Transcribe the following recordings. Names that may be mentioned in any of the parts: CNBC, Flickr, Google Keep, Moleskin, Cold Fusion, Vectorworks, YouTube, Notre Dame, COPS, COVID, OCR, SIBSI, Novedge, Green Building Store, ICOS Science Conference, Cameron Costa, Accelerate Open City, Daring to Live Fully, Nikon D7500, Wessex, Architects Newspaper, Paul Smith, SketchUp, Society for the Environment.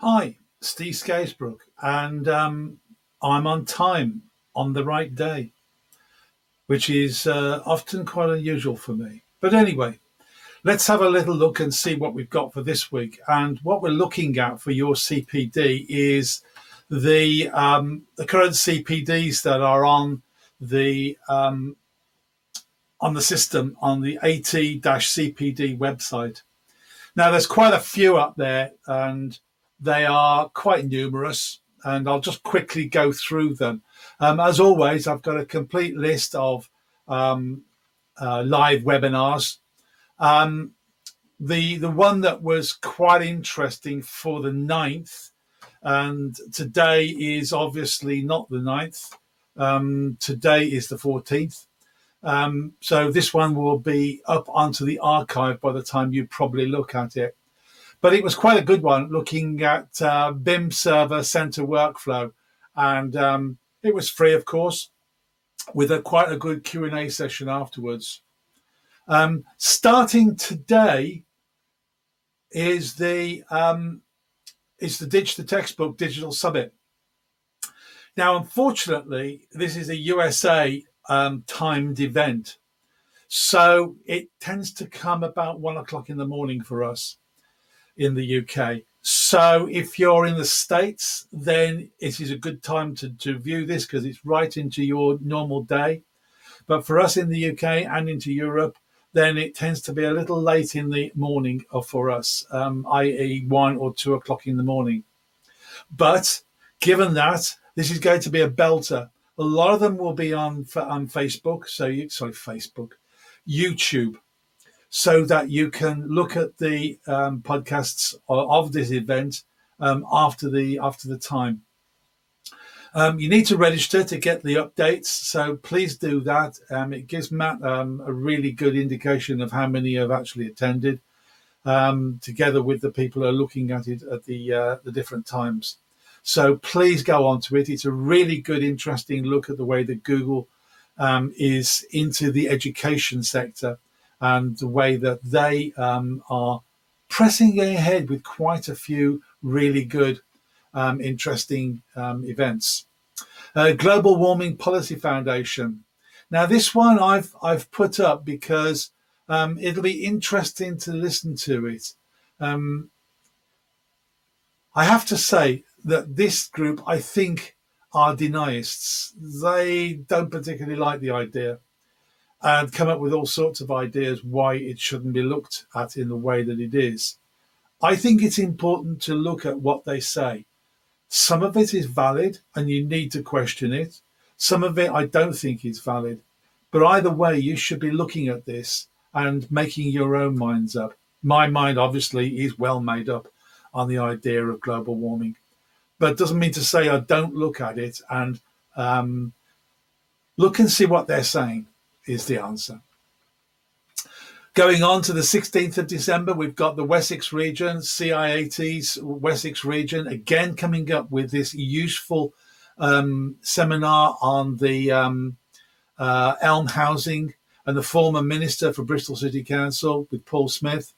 Hi, Steve Scaisbrook, and I'm on time on the right day, which is often quite unusual for me. But anyway, let's have a little look and see what we've got for this week. And what we're looking at for your CPD is the current CPDs that are on the system on the AT-CPD website. Now, there's quite a few up there, and they are quite numerous, and I'll just quickly go through them. As always, I've got a complete list of live webinars. The one that was quite interesting for the 9th, and today is obviously not the 9th. Today is the 14th. So this one will be up onto the archive by the time you probably look at it. But it was quite a good one, looking at BIM server center workflow. And it was free, of course, with quite a good Q&A session afterwards. Starting today is the Ditch the Textbook Digital Summit. Now, unfortunately, this is a USA timed event, so it tends to come about 1 o'clock in the morning for us in the UK. So if you're in the States, then it is a good time to view this because it's right into your normal day. But for us in the UK and into Europe, then it tends to be a little late in the morning for us, i.e. 1 or 2 o'clock in the morning. But given that, this is going to be a belter. A lot of them will be on Facebook, YouTube. So that you can look at the podcasts of this event after the time. You need to register to get the updates, so please do that. It gives Matt a really good indication of how many have actually attended, together with the people who are looking at it at the different times. So please go on to it. It's a really good, interesting look at the way that Google is into the education sector, and the way that they are pressing ahead with quite a few really good, interesting events. Global Warming Policy Foundation. Now, this one I've put up because it'll be interesting to listen to it. I have to say that this group, I think, are denialists. They don't particularly like the idea, and come up with all sorts of ideas why it shouldn't be looked at in the way that it is. I think it's important to look at what they say. Some of it is valid and you need to question it. Some of it I don't think is valid. But either way, you should be looking at this and making your own minds up. My mind, obviously, is well made up on the idea of global warming. But it doesn't mean to say I don't look at it and look and see what they're saying is the answer. Going on to the 16th of December, we've got the Wessex region, CIAT's Wessex region, again coming up with this useful seminar on the Elm housing and the former minister for Bristol City Council with Paul Smith,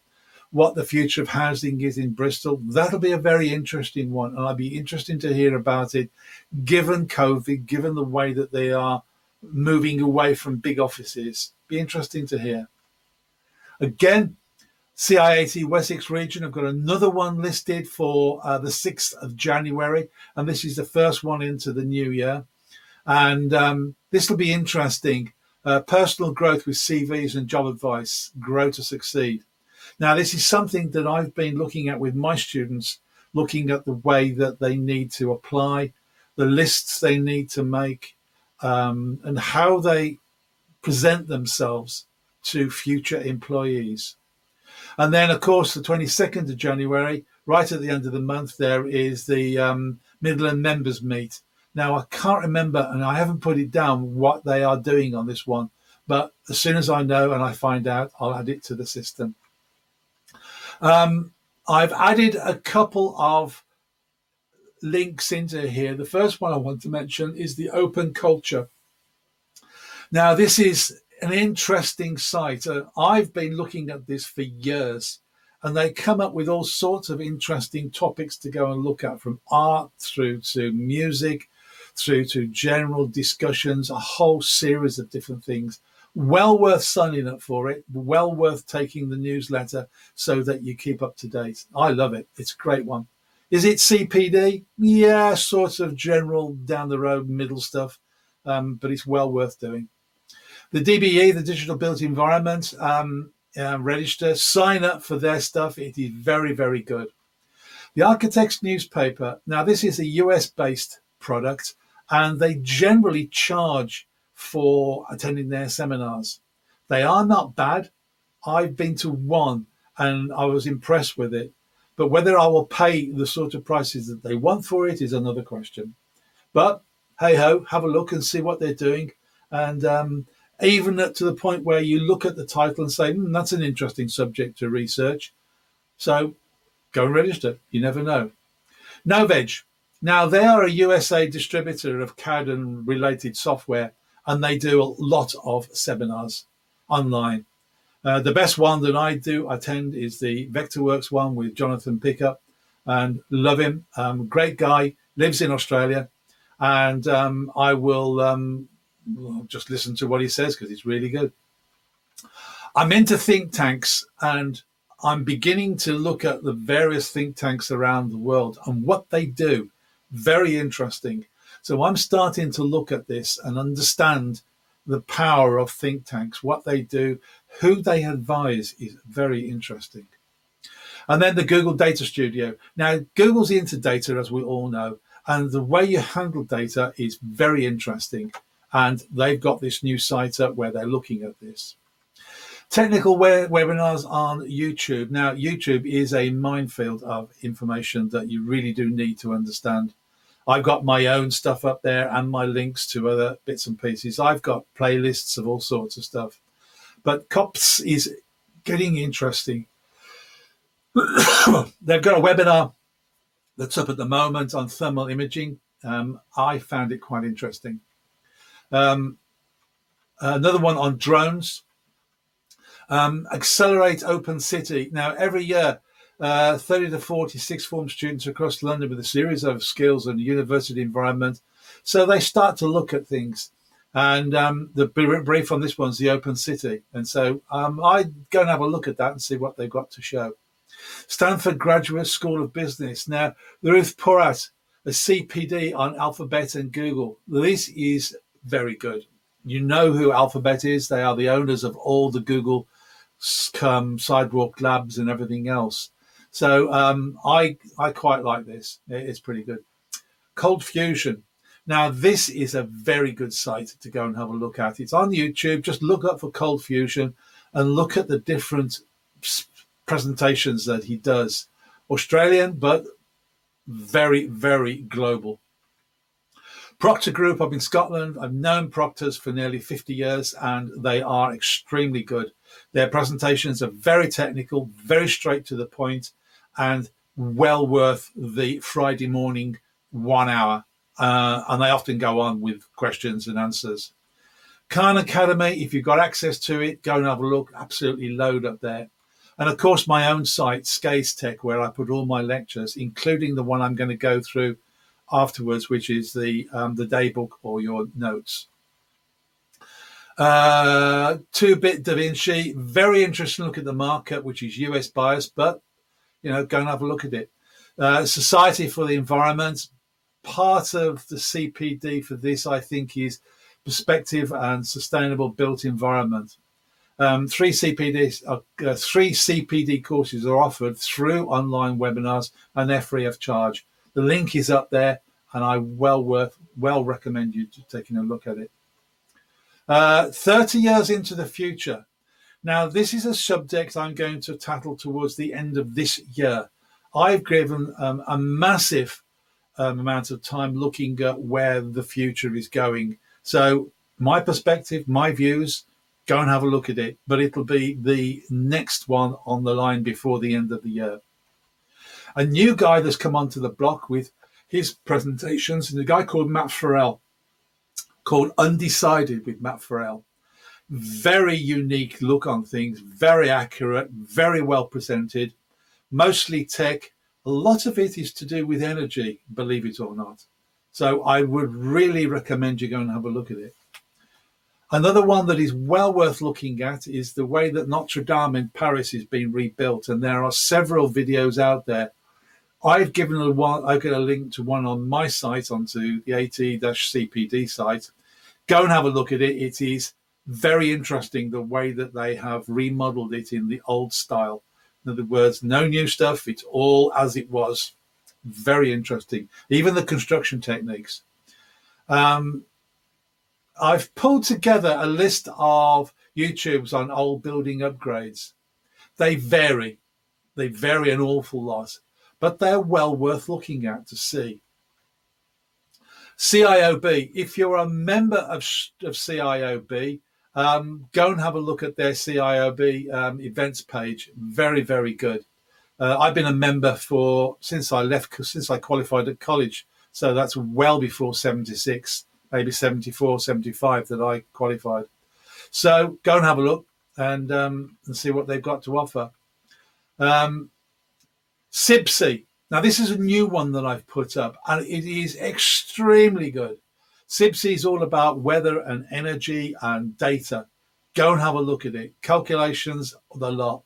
what the future of housing is in Bristol. That'll be a very interesting one, and I'll be interested to hear about it, given COVID, given the way that they are moving away from big offices. Be interesting to hear. Again, CIAT Wessex region, I've got another one listed for the 6th of January, and this is the first one into the new year. And this will be interesting. Personal growth with CVs and job advice, grow to succeed. Now, this is something that I've been looking at with my students, looking at the way that they need to apply, the lists they need to make, and how they present themselves to future employees. And then, of course, the 22nd of January, right at the end of the month, there is the Midland Members Meet. Now, I can't remember, and I haven't put it down, what they are doing on this one. But as soon as I know and I find out, I'll add it to the system. I've added a couple of links into here. The first one I want to mention is the Open Culture. Now, this is an interesting site. I've been looking at this for years, And they come up with all sorts of interesting topics to go and look at, from art through to music, through to general discussions, a whole series of different things. Well worth signing up for it, well worth taking the newsletter so that you keep up to date. I love it. It's a great one. Is it CPD? Yeah, sort of general down the road middle stuff, but it's well worth doing. The DBE, the Digital Built Environment, register, sign up for their stuff. It is very, very good. The Architects Newspaper. Now, this is a US-based product, and they generally charge for attending their seminars. They are not bad. I've been to one, and I was impressed with it. But whether I will pay the sort of prices that they want for it is another question. But hey-ho, have a look and see what they're doing. And even to the point where you look at the title and say, that's an interesting subject to research. So go and register. You never know. Novedge. Now, they are a USA distributor of CAD and related software, and they do a lot of seminars online. The best one that I do attend is the Vectorworks one with Jonathan Pickup, and love him. Great guy, lives in Australia, and I will just listen to what he says because it's really good. I'm into think tanks, and I'm beginning to look at the various think tanks around the world and what they do. Very interesting. So I'm starting to look at this and understand the power of think tanks, what they do, who they advise is very interesting. And then the Google Data Studio. Now, Google's into data, as we all know, and the way you handle data is very interesting. And they've got this new site up where they're looking at this. Technical webinars on YouTube. Now, YouTube is a minefield of information that you really do need to understand. I've got my own stuff up there and my links to other bits and pieces. I've got playlists of all sorts of stuff. But COPS is getting interesting. They've got a webinar that's up at the moment on thermal imaging. I found it quite interesting. Another one on drones. Accelerate Open City. Now, every year, 30 to 40 sixth form students across London with a series of skills and university environment. So they start to look at things. And the brief on this one's the Open City. And so I'd go and have a look at that and see what they've got to show. Stanford Graduate School of Business. Now, there is Porat, a CPD on Alphabet and Google. This is very good. You know who Alphabet is. They are the owners of all the Google sidewalk labs and everything else. So I quite like this. It's pretty good. Cold Fusion. Now, this is a very good site to go and have a look at. It's on YouTube. Just look up for Cold Fusion and look at the different presentations that he does. Australian, but very, very global. Proctor Group up in Scotland. I've known Proctors for nearly 50 years, and they are extremely good. Their presentations are very technical, very straight to the point, and well worth the Friday morning 1 hour. And they often go on with questions and answers. Khan Academy, if you've got access to it, go and have a look. Absolutely load up there. And, of course, my own site, Skaze Tech, where I put all my lectures, including the one I'm going to go through afterwards, which is the daybook or your notes. 2-Bit Da Vinci, very interesting look at the market, which is US biased, but, go and have a look at it. Society for the Environment. Part of the CPD for this, I think, is perspective and sustainable built environment. Three CPD courses are offered through online webinars, and they're free of charge. The link is up there, and I well recommend you taking a look at it. 30 years into the future. Now, this is a subject I'm going to tackle towards the end of this year. I've given a massive amount of time looking at where the future is going. So my perspective, my views, go and have a look at it. But it'll be the next one on the line before the end of the year. A new guy that's come onto the block with his presentations, and a guy called Matt Farrell, called Undecided with Matt Farrell. Very unique look on things, very accurate, very well presented. mostly tech. A lot of it is to do with energy, believe it or not. So I would really recommend you go and have a look at it. Another one that is well worth looking at is the way that Notre Dame in Paris is being rebuilt. And there are several videos out there. I've got a link to one on my site, onto the AT-CPD site. Go and have a look at it. It is very interesting the way that they have remodeled it in the old style. In other words, no new stuff. It's all as it was. Very interesting. Even the construction techniques. I've pulled together a list of YouTubes on old building upgrades. They vary. They vary an awful lot, but they're well worth looking at to see. CIOB, if you're a member of CIOB, go and have a look at their CIOB events page. Very, very good. I've been a member since I qualified at college. So that's well before 76, maybe 74, 75 that I qualified. So go and have a look and see what they've got to offer. SIBSI. Now, this is a new one that I've put up, and it is extremely good. SIBSI is all about weather and energy and data. Go and have a look at it. Calculations, the lot.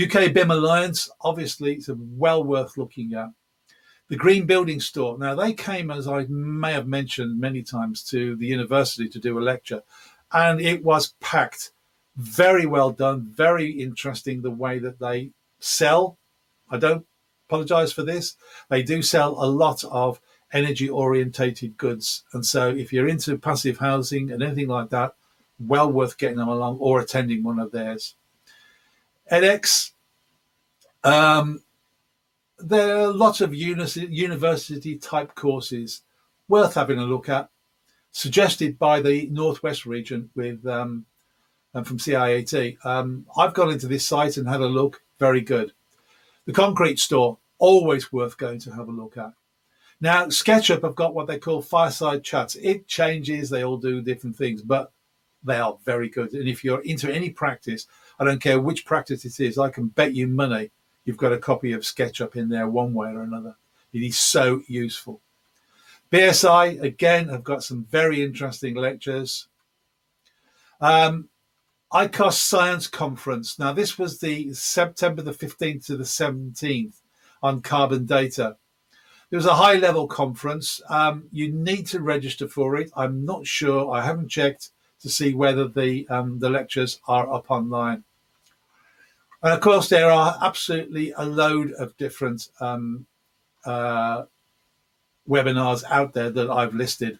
UK BIM Alliance, obviously, it's well worth looking at. The Green Building Store. Now, they came, as I may have mentioned many times, to the university to do a lecture, and it was packed. Very well done. Very interesting the way that they sell. I don't apologize for this. They do sell a lot of energy-orientated goods. And so if you're into passive housing and anything like that, well worth getting them along or attending one of theirs. edX, there are a lot of university-type courses worth having a look at, suggested by the Northwest region with from CIAT. I've gone into this site and had a look. Very good. The Concrete Store, always worth going to have a look at. Now, SketchUp have got what they call fireside chats. It changes, they all do different things, but they are very good. And if you're into any practice, I don't care which practice it is, I can bet you money you've got a copy of SketchUp in there one way or another. It is so useful. BSI, again, have got some very interesting lectures. ICOS Science Conference. Now, this was the September the 15th to the 17th on carbon data. It was a high-level conference. You need to register for it. I'm not sure. I haven't checked to see whether the lectures are up online. And of course, there are absolutely a load of different webinars out there that I've listed.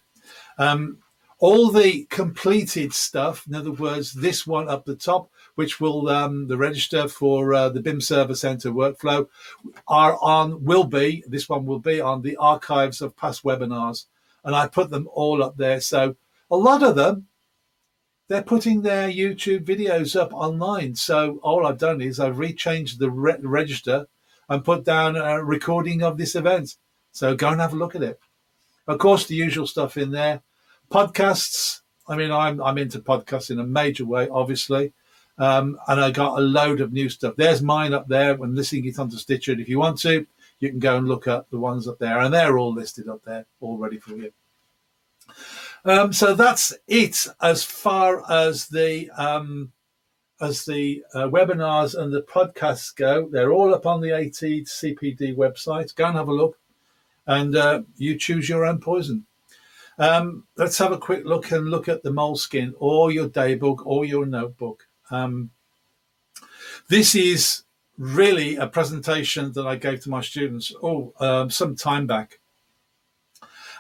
All the completed stuff, in other words, this one up the top, which will the register for the BIM Server Center workflow, will be on the archives of past webinars. And I put them all up there. So a lot of them, they're putting their YouTube videos up online. So all I've done is I've rechanged the register and put down a recording of this event. So go and have a look at it. Of course, the usual stuff in there. Podcasts. I mean, I'm into podcasts in a major way, obviously. And I got a load of new stuff. There's mine up there when listening it onto Stitcher. And if you want to, you can go and look up the ones up there. And they're all listed up there, all ready for you. So that's it as far as the webinars and the podcasts go. They're all up on the AT-CPD website. Go and have a look, and you choose your own poison. Let's have a quick look at the Moleskin or your daybook or your notebook. This is really a presentation that I gave to my students some time back.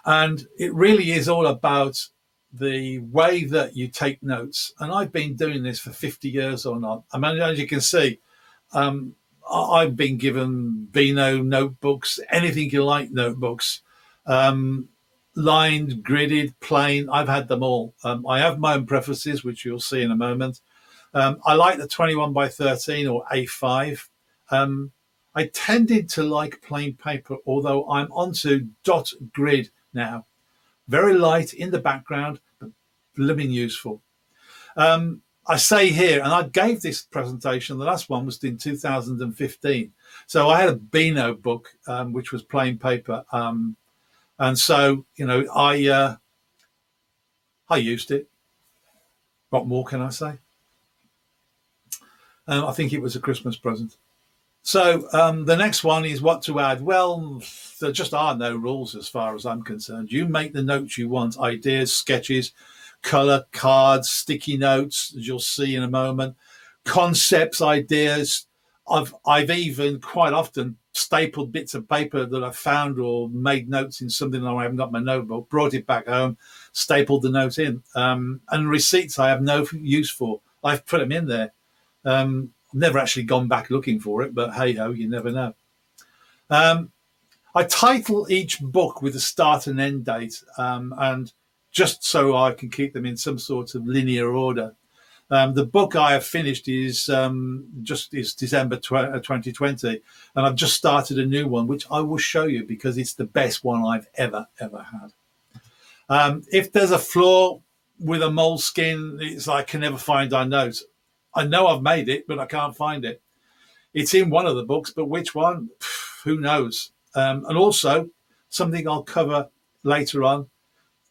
And it really is all about the way that you take notes. And I've been doing this for 50 years or not. I mean, as you can see, I've been given Beano notebooks, anything you like notebooks, lined, gridded, plain. I've had them all. I have my own preferences, which you'll see in a moment. I like the 21 by 13 or A5. I tended to like plain paper, although I'm onto dot grid now. Very light in the background, but blooming useful. I say here, and I gave this presentation, the last one was in 2015. So I had a Beano book, which was plain paper. And so, you know, I used it. What more can I say? I think it was a Christmas present. So the next one is what to add. Well, there just are no rules as far as I'm concerned. You make the notes you want, ideas, sketches, color, cards, sticky notes, as you'll see in a moment, concepts, ideas. I've even quite often stapled bits of paper that I found or made notes in something that I haven't got in my notebook, brought it back home, stapled the note in. And receipts I have no use for. I've put them in there. I've never actually gone back looking for it, but hey-ho, you never know. I title each book with a start and end date, and just so I can keep them in some sort of linear order. The book I have finished is December 2020, and I've just started a new one, which I will show you because it's the best one I've ever had. If there's a flaw with a Moleskin, it's like I can never find our notes. I know I've made it, but I can't find it. It's in one of the books, but which one? Who knows? And also, something I'll cover later on,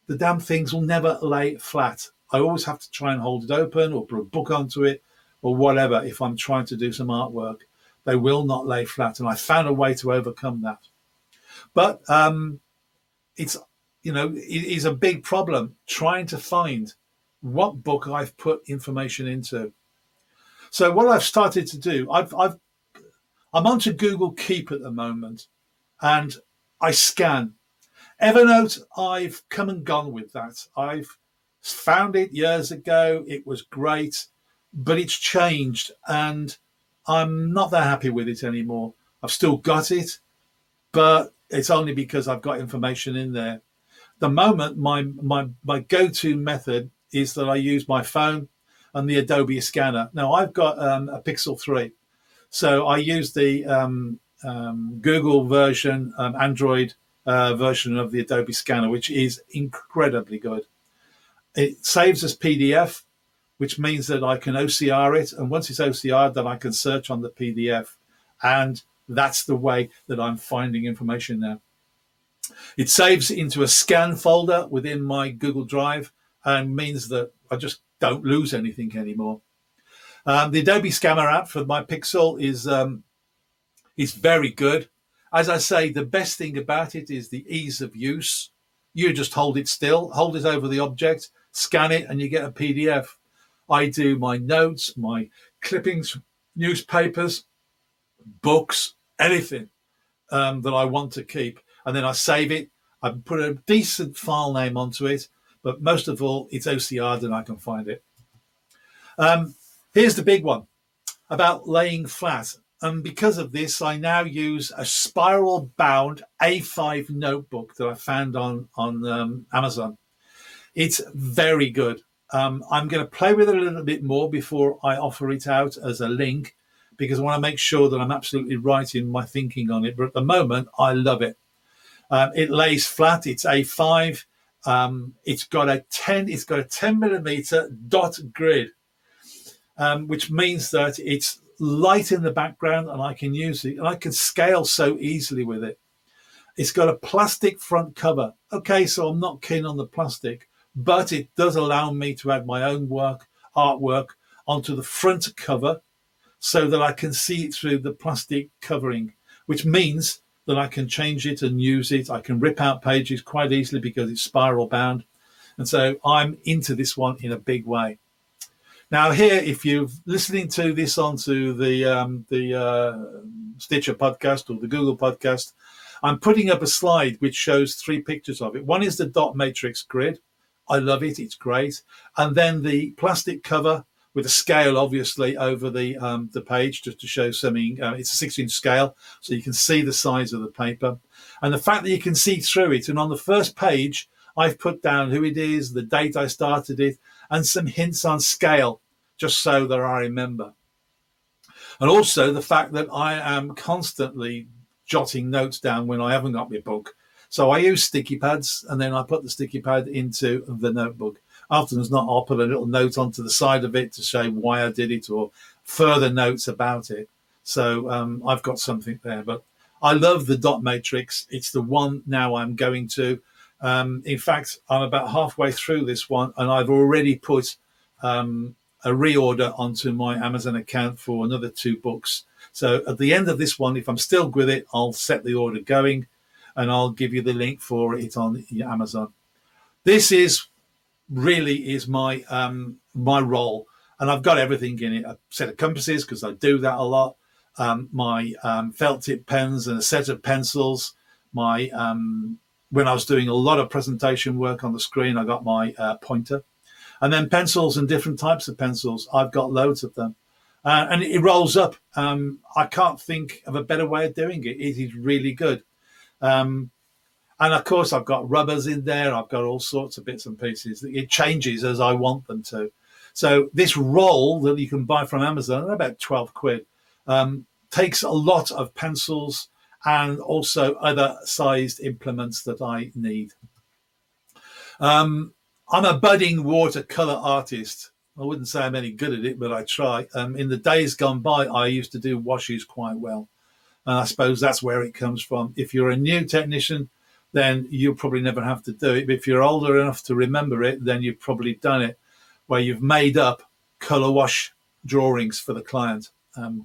the damn things will never lay flat. I always have to try and hold it open or put a book onto it or whatever if I'm trying to do some artwork. They will not lay flat, and I found a way to overcome that. But it's, you know, it is a big problem trying to find what book I've put information into. So what I've started to do, I'm onto Google Keep at the moment, and I scan. Evernote, I've come and gone with that. I've found it years ago. It was great, but it's changed, and I'm not that happy with it anymore. I've still got it, but it's only because I've got information in there. At the moment, my go-to method is that I use my phone and the Adobe scanner. Now, I've got a Pixel 3, so I use the Google version, Android version of the Adobe scanner, which is incredibly good. It saves as PDF, which means that I can OCR it, and once it's OCR'd, then I can search on the PDF, and that's the way that I'm finding information now. It saves into a scan folder within my Google Drive and means that I just don't lose anything anymore. The Adobe Scanner app for my Pixel is very good. As I say, the best thing about it is the ease of use. You just hold it still, hold it over the object, scan it, and you get a PDF. I do my notes, my clippings, newspapers, books, anything that I want to keep. And then I save it. I put a decent file name onto it. But most of all, it's OCR'd and I can find it. Here's the big one about laying flat. And because of this, I now use a spiral-bound A5 notebook that I found on Amazon. It's very good. I'm going to play with it a little bit more before I offer it out as a link, because I want to make sure that I'm absolutely right in my thinking on it. But at the moment, I love it. It lays flat. It's A5. It's got a 10 millimeter dot grid, which means that it's light in the background and I can use it and I can scale so easily with it. It's got a plastic front cover. Okay, so I'm not keen on the plastic, but it does allow me to add my own artwork onto the front cover so that I can see it through the plastic covering, which means that I can change it and use it. I can rip out pages quite easily because it's spiral bound. And so I'm into this one in a big way. Now here, if you're listening to this onto the Stitcher podcast or the Google podcast, I'm putting up a slide which shows three pictures of it. One is the dot matrix grid. I love it. It's great. And then the plastic cover with a scale, obviously, over the page, just to show something. It's a 6-inch scale, so you can see the size of the paper. And the fact that you can see through it. And on the first page, I've put down who it is, the date I started it, and some hints on scale, just so that I remember. And also the fact that I am constantly jotting notes down when I haven't got my book. So I use sticky pads, and then I put the sticky pad into the notebook. Often as not, I'll put a little note onto the side of it to show why I did it or further notes about it. So I've got something there. But I love the dot matrix. It's the one now I'm going to. In fact, I'm about halfway through this one, and I've already put a reorder onto my Amazon account for another 2 books. So at the end of this one, if I'm still with it, I'll set the order going, and I'll give you the link for it on Amazon. This is really is my role, and I've got everything in it. A set of compasses, because I do that a lot. My felt tip pens and a set of pencils. My when I was doing a lot of presentation work on the screen, I got my pointer. And then pencils and different types of pencils. I've got loads of them. And it rolls up. I can't think of a better way of doing it. It is really good. And of course, I've got rubbers in there. I've got all sorts of bits and pieces. It changes as I want them to. So this roll that you can buy from Amazon, about 12 quid, takes a lot of pencils and also other sized implements that I need. I'm a budding watercolor artist. I wouldn't say I'm any good at it, but I try. In the days gone by, I used to do washes quite well. And I suppose that's where it comes from. If you're a new technician, then you'll probably never have to do it. But if you're older enough to remember it, then you've probably done it, where you've made up color wash drawings for the client.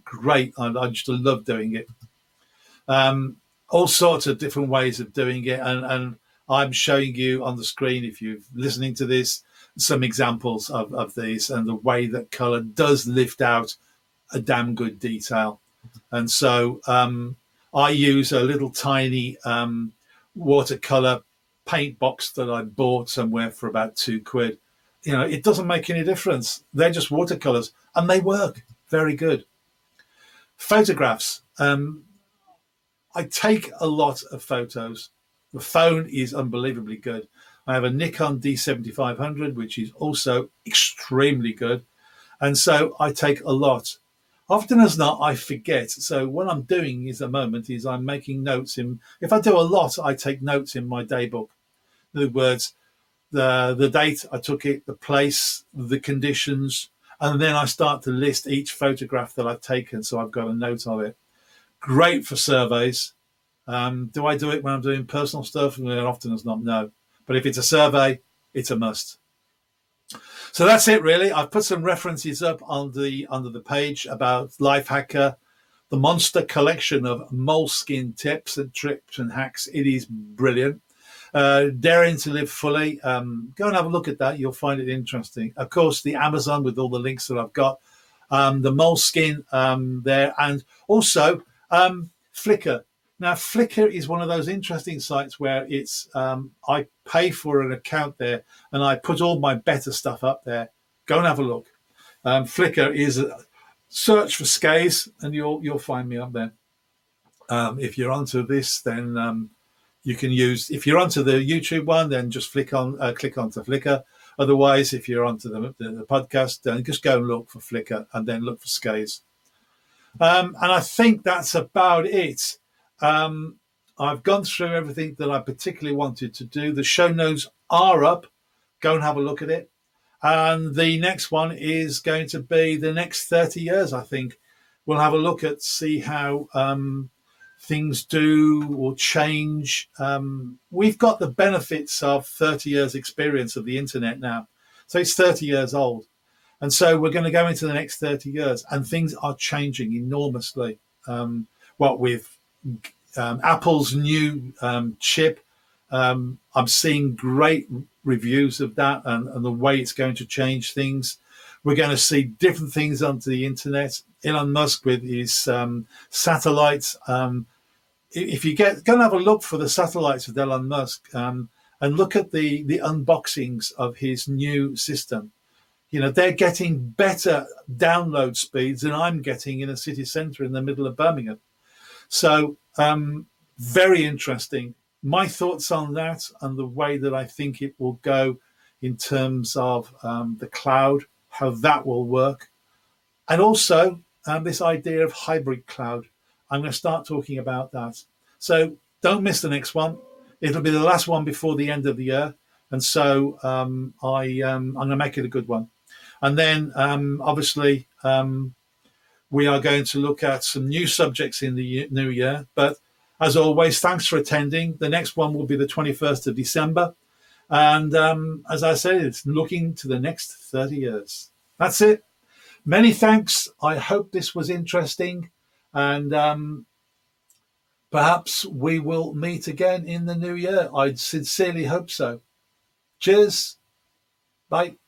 Great. I just love doing it. All sorts of different ways of doing it. And I'm showing you on the screen, if you're listening to this, some examples of these and the way that color does lift out a damn good detail. And so I use a little tiny watercolor paint box that I bought somewhere for about 2 quid. You know, it doesn't make any difference. They're just watercolors and they work very good. Photographs. I take a lot of photos. The phone is unbelievably good. I have a Nikon D7500, which is also extremely good. And so I take a lot. Often as not, I forget. So what I'm doing is at the moment is I'm making notes in. If I do a lot, I take notes in my day book. In other words, the date I took it, the place, the conditions, and then I start to list each photograph that I've taken. So I've got a note of it. Great for surveys. Do I do it when I'm doing personal stuff? Well, often as not, no. But if it's a survey, it's a must. So that's it, really. I've put some references up on the under the page about Lifehacker, the monster collection of Moleskin tips and tricks and hacks. It is brilliant. Daring to Live Fully. Go and have a look at that. You'll find it interesting. Of course, the Amazon with all the links that I've got, the Moleskin there, and also Flickr. Now, Flickr is one of those interesting sites where it's I pay for an account there and I put all my better stuff up there. Go and have a look. Flickr is a search for Skaze and you'll find me up there. If you're onto this, then you can use. If you're onto the YouTube one, then just click onto Flickr. Otherwise, if you're onto the podcast, then just go and look for Flickr and then look for Skaze. And I think that's about it. I've gone through everything that I particularly wanted to do. The show notes are up. Go and have a look at it. And the next one is going to be the next 30 years, I think. We'll have a look at see how things do or change. We've got the benefits of 30 years experience of the internet now. So it's 30 years old. And so we're going to go into the next 30 years and things are changing enormously. What we've Apple's new chip. I'm seeing great reviews of that and the way it's going to change things. We're going to see different things onto the internet. Elon Musk with his satellites. If you go and have a look for the satellites with Elon Musk and look at the unboxings of his new system. You know, they're getting better download speeds than I'm getting in a city centre in the middle of Birmingham. So very interesting. My thoughts on that and the way that I think it will go in terms of the cloud, how that will work. And also this idea of hybrid cloud. I'm going to start talking about that. So don't miss the next one. It'll be the last one before the end of the year. And so I'm going to make it a good one. And then obviously we are going to look at some new subjects in the new year. But as always, thanks for attending. The next one will be the 21st of December. And as I said, it's looking to the next 30 years. That's it. Many thanks. I hope this was interesting. And perhaps we will meet again in the new year. I sincerely hope so. Cheers. Bye.